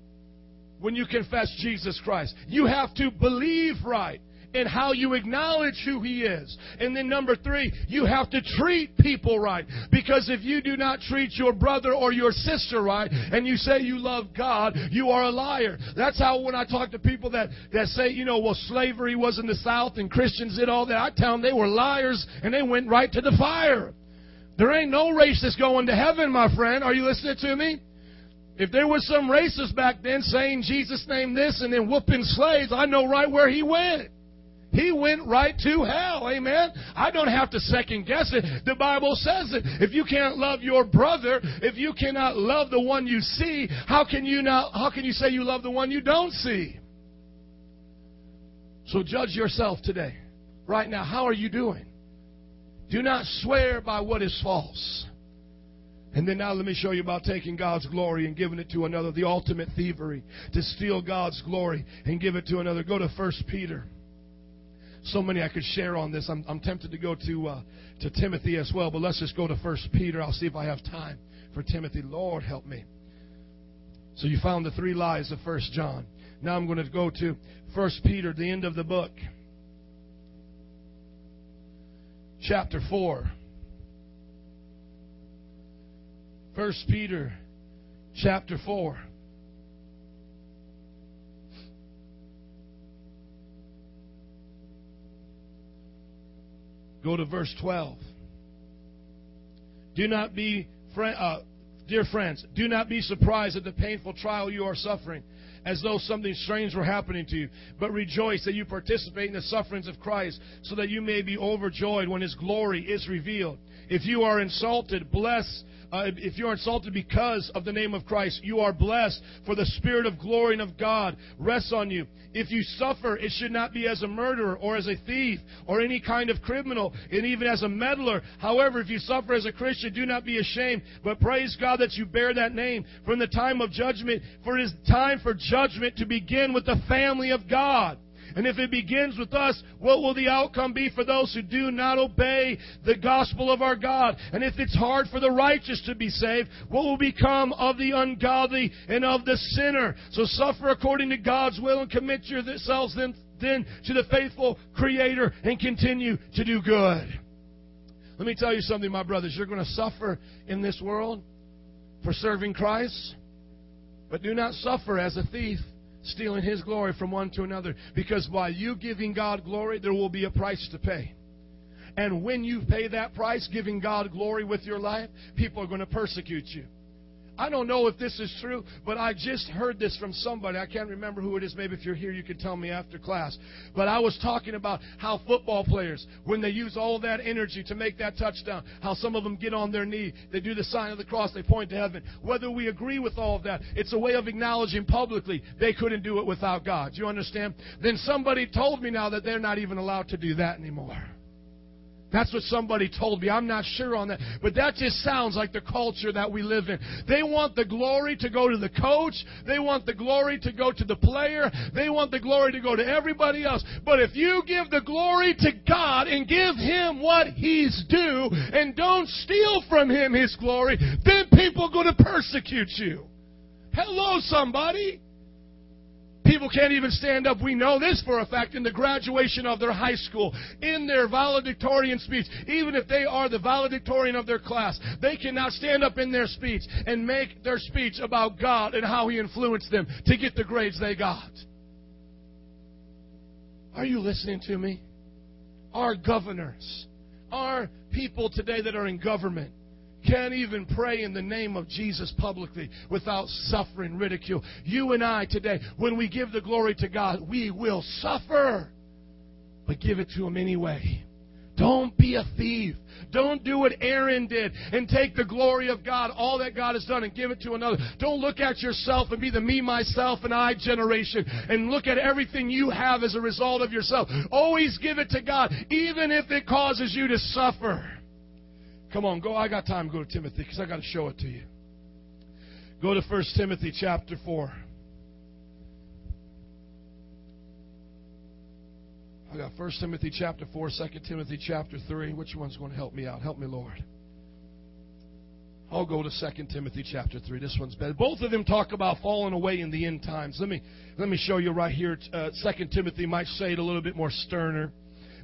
when you confess Jesus Christ. You have to believe right in how you acknowledge who He is. And then number three, you have to treat people right. Because if you do not treat your brother or your sister right, and you say you love God, you are a liar. That's how when I talk to people that say, well, slavery was in the South and Christians did all that, I tell them they were liars and they went right to the fire. There ain't no racist going to heaven, my friend. Are you listening to me? If there was some racist back then saying Jesus named this and then whooping slaves, I know right where he went. He went right to hell. Amen. I don't have to second guess it. The Bible says it. If you can't love your brother, if you cannot love the one you see, how can you say you love the one you don't see? So judge yourself today. Right now, how are you doing? Do not swear by what is false. And then now let me show you about taking God's glory and giving it to another, the ultimate thievery, to steal God's glory and give it to another. Go to 1 Peter. So many I could share on this. I'm tempted to go to Timothy as well, but let's just go to 1 Peter. I'll see if I have time for Timothy. Lord, help me. So you found the three lies of 1 John. Now I'm going to go to 1 Peter, the end of the book. Chapter 4. 1 Peter, chapter 4. Go to verse 12. Dear friends, do not be surprised at the painful trial you are suffering as though something strange were happening to you, but rejoice that you participate in the sufferings of Christ, so that you may be overjoyed when His glory is revealed. If you are insulted, if you are insulted because of the name of Christ, you are blessed, for the Spirit of glory and of God rests on you. If you suffer, it should not be as a murderer or as a thief or any kind of criminal, and even as a meddler. However, if you suffer as a Christian, do not be ashamed, but praise God that you bear that name from the time of judgment, for it is time for judgment to begin with the family of God. And if it begins with us, what will the outcome be for those who do not obey the gospel of our God? And if it's hard for the righteous to be saved, what will become of the ungodly and of the sinner? So suffer according to God's will, and commit yourselves then to the faithful Creator, and continue to do good. Let me tell you something, my brothers. You're going to suffer in this world for serving Christ, but do not suffer as a thief, stealing His glory from one to another. Because by you giving God glory, there will be a price to pay. And when you pay that price, giving God glory with your life, people are going to persecute you. I don't know if this is true, but I just heard this from somebody. I can't remember who it is. Maybe if you're here, you can tell me after class. But I was talking about how football players, when they use all that energy to make that touchdown, how some of them get on their knee, they do the sign of the cross, they point to heaven. Whether we agree with all of that, it's a way of acknowledging publicly they couldn't do it without God. Do you understand? Then somebody told me now that they're not even allowed to do that anymore. That's what somebody told me. I'm not sure on that. But that just sounds like the culture that we live in. They want the glory to go to the coach. They want the glory to go to the player. They want the glory to go to everybody else. But if you give the glory to God and give Him what He's due and don't steal from Him His glory, then people are going to persecute you. Hello, somebody. People can't even stand up. We know this for a fact in the graduation of their high school, in their valedictorian speech. Even if they are the valedictorian of their class, they cannot stand up in their speech and make their speech about God and how He influenced them to get the grades they got. Are you listening to me? Our governors, our people today that are in government, can't even pray in the name of Jesus publicly without suffering ridicule. You and I today, when we give the glory to God, we will suffer, but give it to Him anyway. Don't be a thief. Don't do what Aaron did and take the glory of God, all that God has done, and give it to another. Don't look at yourself and be the me, myself, and I generation and look at everything you have as a result of yourself. Always give it to God, even if it causes you to suffer. Come on, go. I got time to go to Timothy because I got to show it to you. Go to 1 Timothy chapter 4. I got 1 Timothy chapter 4, 2 Timothy chapter 3. Which one's going to help me out? Help me, Lord. I'll go to 2 Timothy chapter 3. This one's better. Both of them talk about falling away in the end times. Let me show you right here. 2 Timothy might say it a little bit more sterner.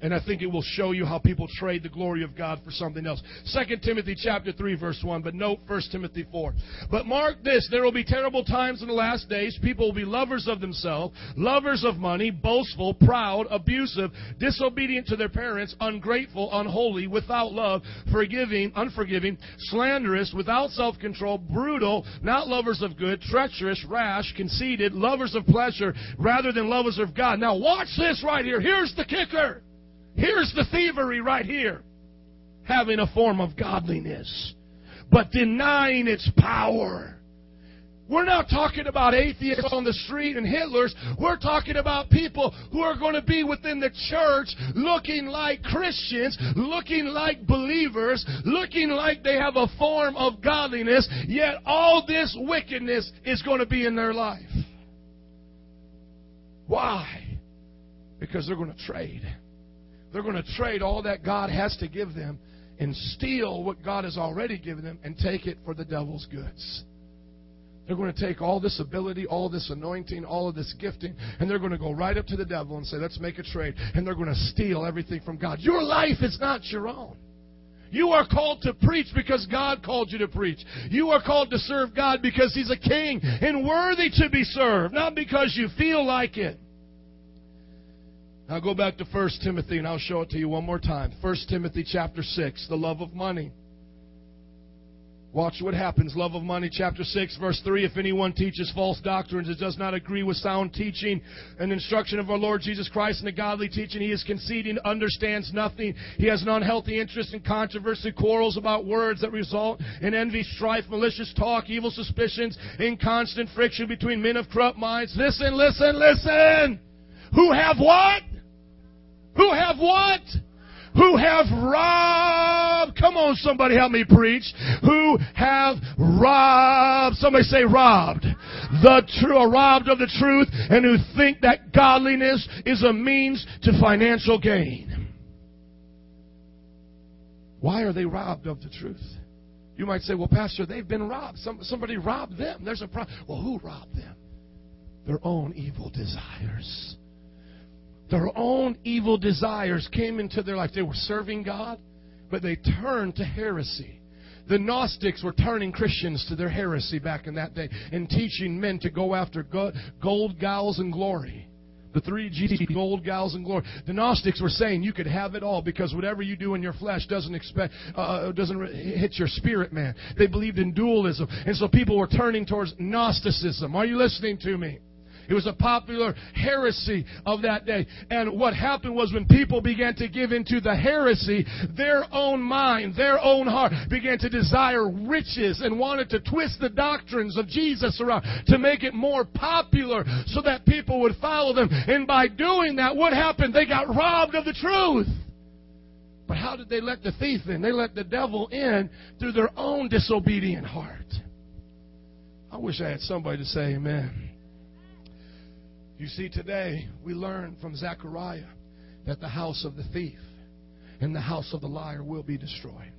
And I think it will show you how people trade the glory of God for something else. 2 Timothy chapter 3, verse 1, but note 1 Timothy 4. But mark this, there will be terrible times in the last days. People will be lovers of themselves, lovers of money, boastful, proud, abusive, disobedient to their parents, ungrateful, unholy, without love, forgiving, unforgiving, slanderous, without self-control, brutal, not lovers of good, treacherous, rash, conceited, lovers of pleasure rather than lovers of God. Now watch this right here. Here's the kicker. Here's the thievery right here. Having a form of godliness, but denying its power. We're not talking about atheists on the street and Hitlers. We're talking about people who are going to be within the church looking like Christians, looking like believers, looking like they have a form of godliness, yet all this wickedness is going to be in their life. Why? Because they're going to trade. They're going to trade all that God has to give them and steal what God has already given them and take it for the devil's goods. They're going to take all this ability, all this anointing, all of this gifting, and they're going to go right up to the devil and say, let's make a trade. And they're going to steal everything from God. Your life is not your own. You are called to preach because God called you to preach. You are called to serve God because He's a king and worthy to be served, not because you feel like it. Now go back to 1 Timothy, and I'll show it to you one more time. 1 Timothy chapter 6, the love of money. Watch what happens. Love of money, chapter 6, verse 3. If anyone teaches false doctrines and does not agree with sound teaching and instruction of our Lord Jesus Christ and the godly teaching, he is conceited, understands nothing. He has an unhealthy interest in controversy, quarrels about words that result in envy, strife, malicious talk, evil suspicions, inconstant friction between men of corrupt minds. Listen! Who have what? Who have robbed, come on somebody help me preach, who have robbed, somebody say robbed, robbed of the truth, and who think that godliness is a means to financial gain. Why are they robbed of the truth? You might say, well, Pastor, they've been robbed. Somebody robbed them. There's a problem. Well, who robbed them? Their own evil desires. Their own evil desires came into their life. They were serving God, but they turned to heresy. The Gnostics were turning Christians to their heresy back in that day and teaching men to go after gold, gals, and glory. The three G's, gold, gals, and glory. The Gnostics were saying you could have it all because whatever you do in your flesh doesn't hit your spirit, man. They believed in dualism. And so people were turning towards Gnosticism. Are you listening to me? It was a popular heresy of that day. And what happened was when people began to give into the heresy, their own mind, their own heart began to desire riches and wanted to twist the doctrines of Jesus around to make it more popular so that people would follow them. And by doing that, what happened? They got robbed of the truth. But how did they let the thief in? They let the devil in through their own disobedient heart. I wish I had somebody to say amen. You see, today we learn from Zechariah that the house of the thief and the house of the liar will be destroyed.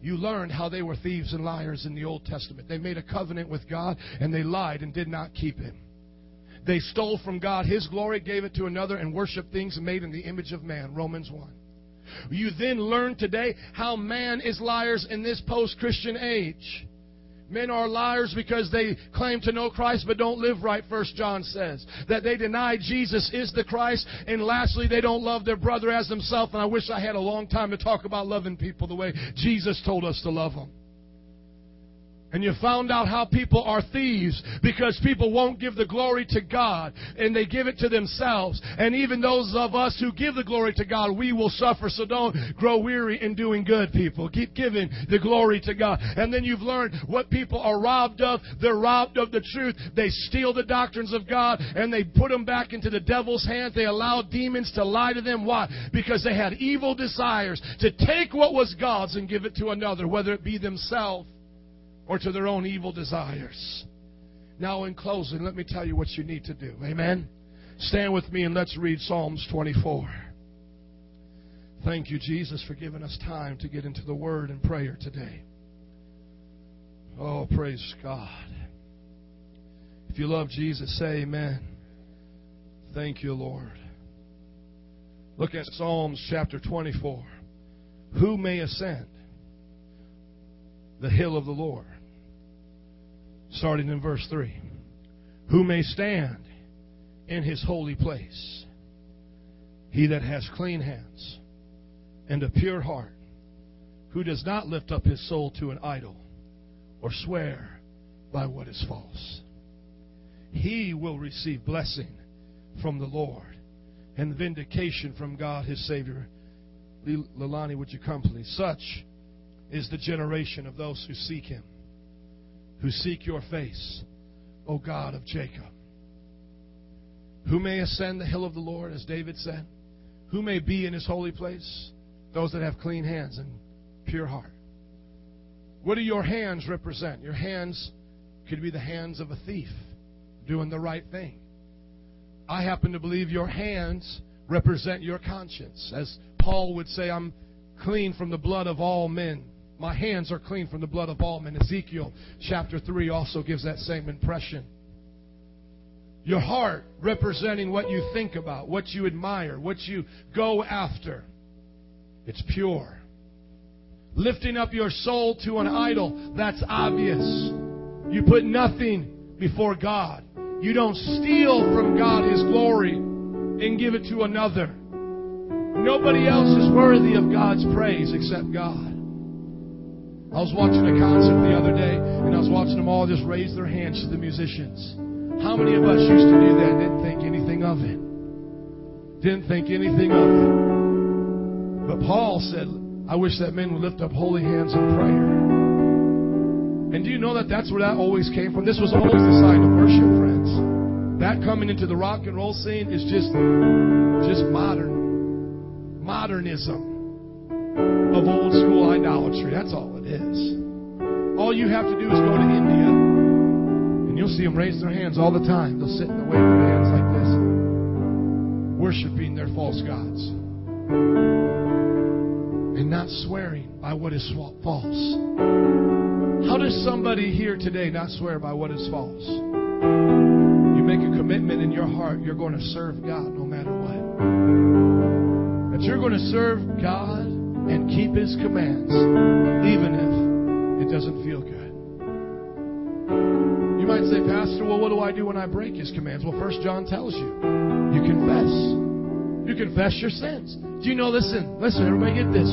You learned how they were thieves and liars in the Old Testament. They made a covenant with God and they lied and did not keep it. They stole from God His glory, gave it to another, and worshiped things made in the image of man, Romans 1. You then learn today how man is liars in this post-Christian age. Men are liars because they claim to know Christ but don't live right, 1 John says. That they deny Jesus is the Christ. And lastly, they don't love their brother as themselves. And I wish I had a long time to talk about loving people the way Jesus told us to love them. And you found out how people are thieves because people won't give the glory to God and they give it to themselves. And even those of us who give the glory to God, we will suffer. So don't grow weary in doing good, people. Keep giving the glory to God. And then you've learned what people are robbed of. They're robbed of the truth. They steal the doctrines of God and they put them back into the devil's hands. They allow demons to lie to them. Why? Because they had evil desires to take what was God's and give it to another, whether it be themselves or to their own evil desires. Now in closing, let me tell you what you need to do. Amen? Stand with me and let's read Psalms 24. Thank you, Jesus, for giving us time to get into the Word and prayer today. Oh, praise God. If you love Jesus, say amen. Thank you, Lord. Look at Psalms chapter 24. Who may ascend the hill of the Lord, starting in verse 3. Who may stand in His holy place? He that has clean hands and a pure heart, who does not lift up his soul to an idol or swear by what is false. He will receive blessing from the Lord and vindication from God his Savior. Lilani, would you come, please? Such is the generation of those who seek Him, who seek Your face, O God of Jacob. Who may ascend the hill of the Lord, as David said? Who may be in His holy place? Those that have clean hands and pure heart. What do your hands represent? Your hands could be the hands of a thief doing the right thing. I happen to believe your hands represent your conscience. As Paul would say, I'm clean from the blood of all men. My hands are clean from the blood of all men. Ezekiel chapter 3 also gives that same impression. Your heart representing what you think about, what you admire, what you go after. It's pure. Lifting up your soul to an idol, that's obvious. You put nothing before God. You don't steal from God His glory and give it to another. Nobody else is worthy of God's praise except God. I was watching a concert the other day, and I was watching them all just raise their hands to the musicians. How many of us used to do that and didn't think anything of it? Didn't think anything of it. But Paul said, I wish that men would lift up holy hands in prayer. And do you know that that's where that always came from? This was always the sign of worship, friends. That coming into the rock and roll scene is just modernism. Of old school idolatry. That's all it is. All you have to do is go to India, and you'll see them raise their hands all the time. They'll sit in the way with their hands like this, worshiping their false gods, and not swearing by what is false. How does somebody here today not swear by what is false? You make a commitment in your heart, you're going to serve God no matter what. That you're going to serve God and keep His commands, even if it doesn't feel good. You might say, Pastor, well, what do I do when I break His commands? Well, 1 John tells you, you confess. You confess your sins. Do you know, listen, everybody get this.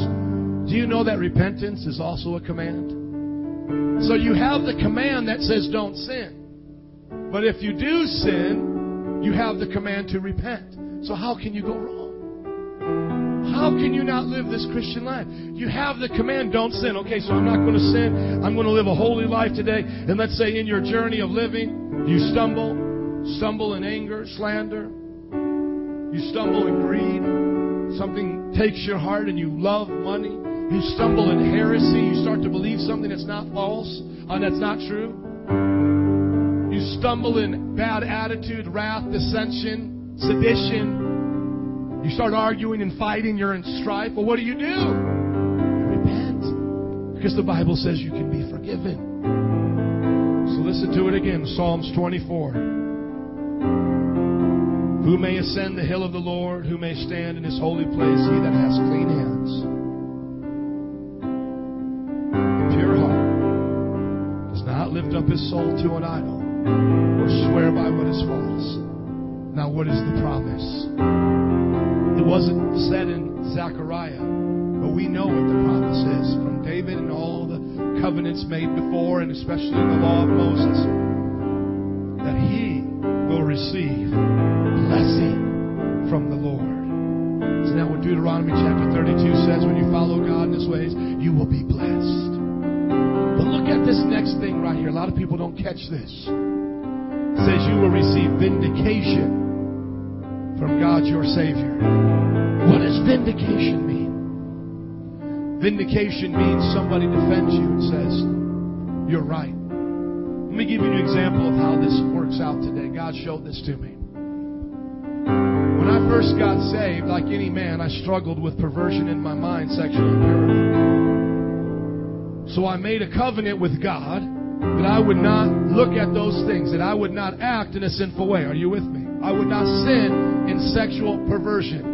Do you know that repentance is also a command? So you have the command that says don't sin. But if you do sin, you have the command to repent. So how can you go wrong? How can you not live this Christian life? You have the command, don't sin. Okay, so I'm not going to sin. I'm going to live a holy life today. And let's say in your journey of living, you stumble in anger, slander. You stumble in greed. Something takes your heart and you love money. You stumble in heresy. You start to believe something that's not false, that's not true. You stumble in bad attitude, wrath, dissension, sedition. You start arguing and fighting. You're in strife. Well, what do you do? You repent. Because the Bible says you can be forgiven. So listen to it again. Psalms 24. Who may ascend the hill of the Lord? Who may stand in His holy place? He that has clean hands, a pure heart, does not lift up his soul to an idol, or swear by what is false. Now, what is the promise? It wasn't said in Zechariah, but we know what the promise is from David and all the covenants made before, and especially the law of Moses, that he will receive blessing from the Lord. Isn't that what Deuteronomy chapter 32 says? When you follow God in His ways, you will be blessed. But look at this next thing right here. A lot of people don't catch this. It says you will receive vindication from God your Savior. What does vindication mean? Vindication means somebody defends you and says, you're right. Let me give you an example of how this works out today. God showed this to me. When I first got saved, like any man, I struggled with perversion in my mind, sexual impurity. So I made a covenant with God that I would not look at those things, that I would not act in a sinful way. Are you with me? I would not sin in sexual perversion.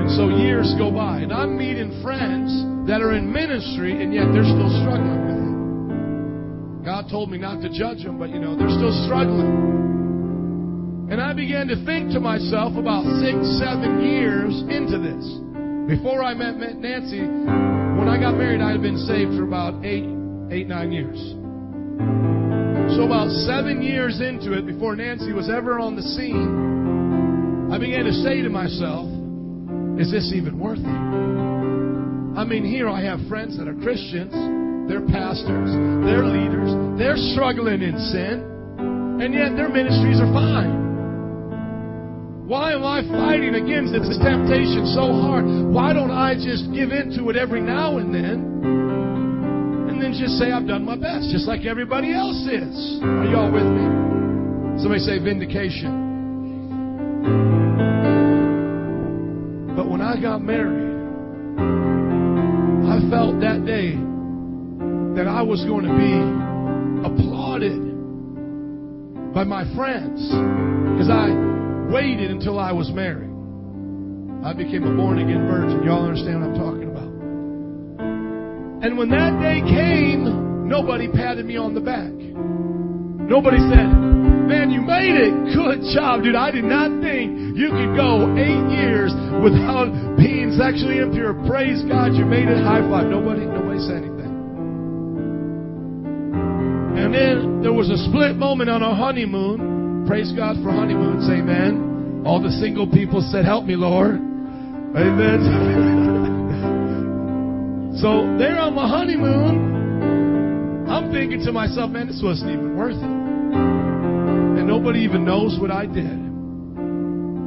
And so years go by, and I'm meeting friends that are in ministry, and yet they're still struggling with it. God told me not to judge them, but they're still struggling. And I began to think to myself about 6-7 years into this. Before I met Nancy, when I got married, I had been saved for about 8-9 years. So about 7 years into it, before Nancy was ever on the scene, I began to say to myself, is this even worth it? I mean, here I have friends that are Christians, they're pastors, they're leaders, they're struggling in sin, and yet their ministries are fine. Why am I fighting against this temptation so hard? Why don't I just give in to it every now and then? And just say, I've done my best, just like everybody else is. Are y'all with me? Somebody say vindication. But when I got married, I felt that day that I was going to be applauded by my friends because I waited until I was married. I became a born-again virgin. Y'all understand what I'm talking about? And when that day came, nobody patted me on the back. Nobody said, man, you made it. Good job, dude. I did not think you could go 8 years without being is actually impure. Praise God, you made it. High five. Nobody said anything. And then there was a split moment on our honeymoon. Praise God for honeymoons. Amen. All the single people said, help me, Lord. Amen. So there on my honeymoon, I'm thinking to myself, man, this wasn't even worth it. And nobody even knows what I did.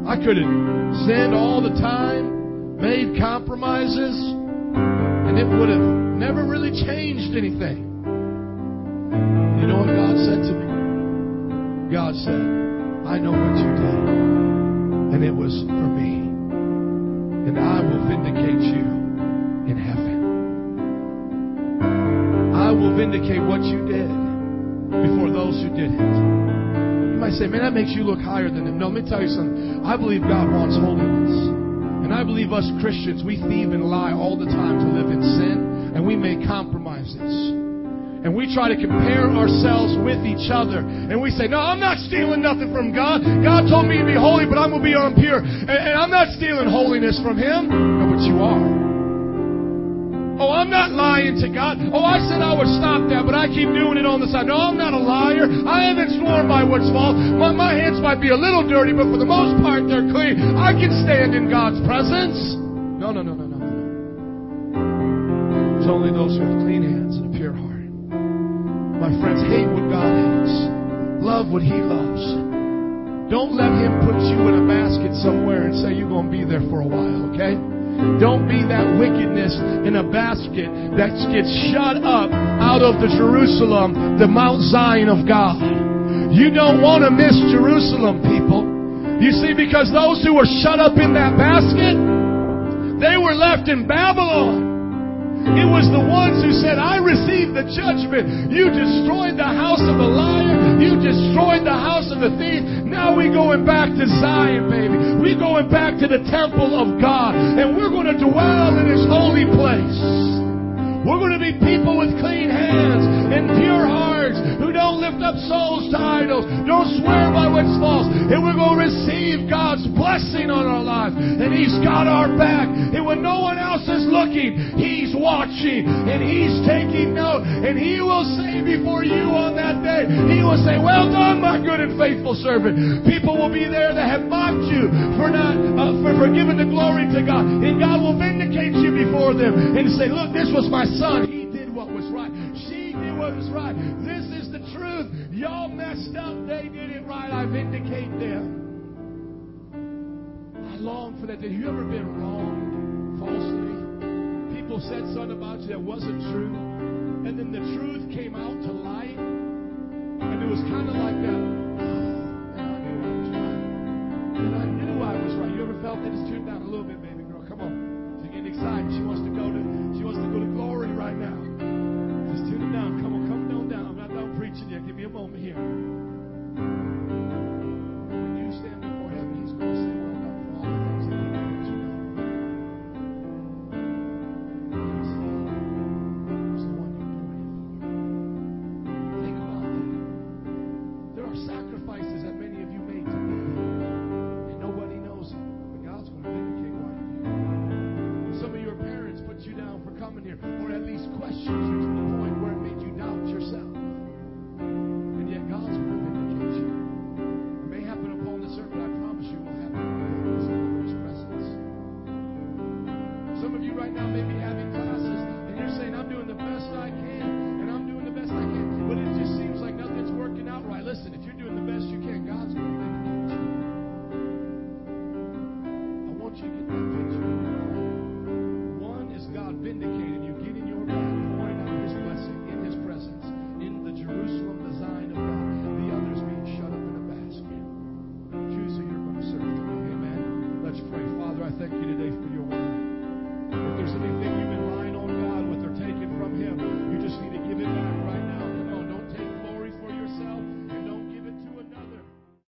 I could have sinned all the time, made compromises, and it would have never really changed anything. You know what God said to me? God said, I know what you did, and it was for me, and I will vindicate you in heaven. I will vindicate what you did before those who did it. You might say, man, that makes you look higher than them. No, let me tell you something. I believe God wants holiness, and I believe us Christians, we thieve and lie all the time to live in sin, and we make compromises. And we try to compare ourselves with each other. And we say, no, I'm not stealing nothing from God. God told me to be holy, but I'm going to be impure. And I'm not stealing holiness from Him. No, but you are. Oh, I'm not lying to God. Oh, I said I would stop that, but I keep doing it on the side. No, I'm not a liar. I haven't sworn by what's false. My hands might be a little dirty, but for the most part, they're clean. I can stand in God's presence. No. It's only those who have clean hands and a pure heart. My friends, hate what God hates. Love what He loves. Don't let Him put you in a basket somewhere and say you're going to be there for a while, okay? Don't be that wickedness in a basket that gets shut up out of the Jerusalem, the Mount Zion of God. You don't want to miss Jerusalem, people. You see, because those who were shut up in that basket, they were left in Babylon. It was the ones who said, I received the judgment. You destroyed the house of the liar. You destroyed the house of the thief. Now we're going back to Zion, baby. We're going back to the temple of God. And we're going to dwell in His holy place. We're going to be people with clean hands and pure hearts who don't lift up souls to idols, don't swear by what's false. And we're going to receive God's blessing on our lives. And He's got our back. And when no one else is looking, He's watching and He's taking note. And He will say before you on that day, He will say, well done, my good and faithful servant. People will be there that have mocked you for giving the glory to God. And God will vindicate you before them and say, look, this was my son, he did what was right. She did what was right. This is the truth. Y'all messed up. They did it right. I vindicate them. I long for that day. Have you ever been wronged falsely? People said something about you that wasn't true. And then the truth came out to light. And it was kind of like that. Oh, man, I knew I was right. And I knew I was right. You ever felt that? It's too down.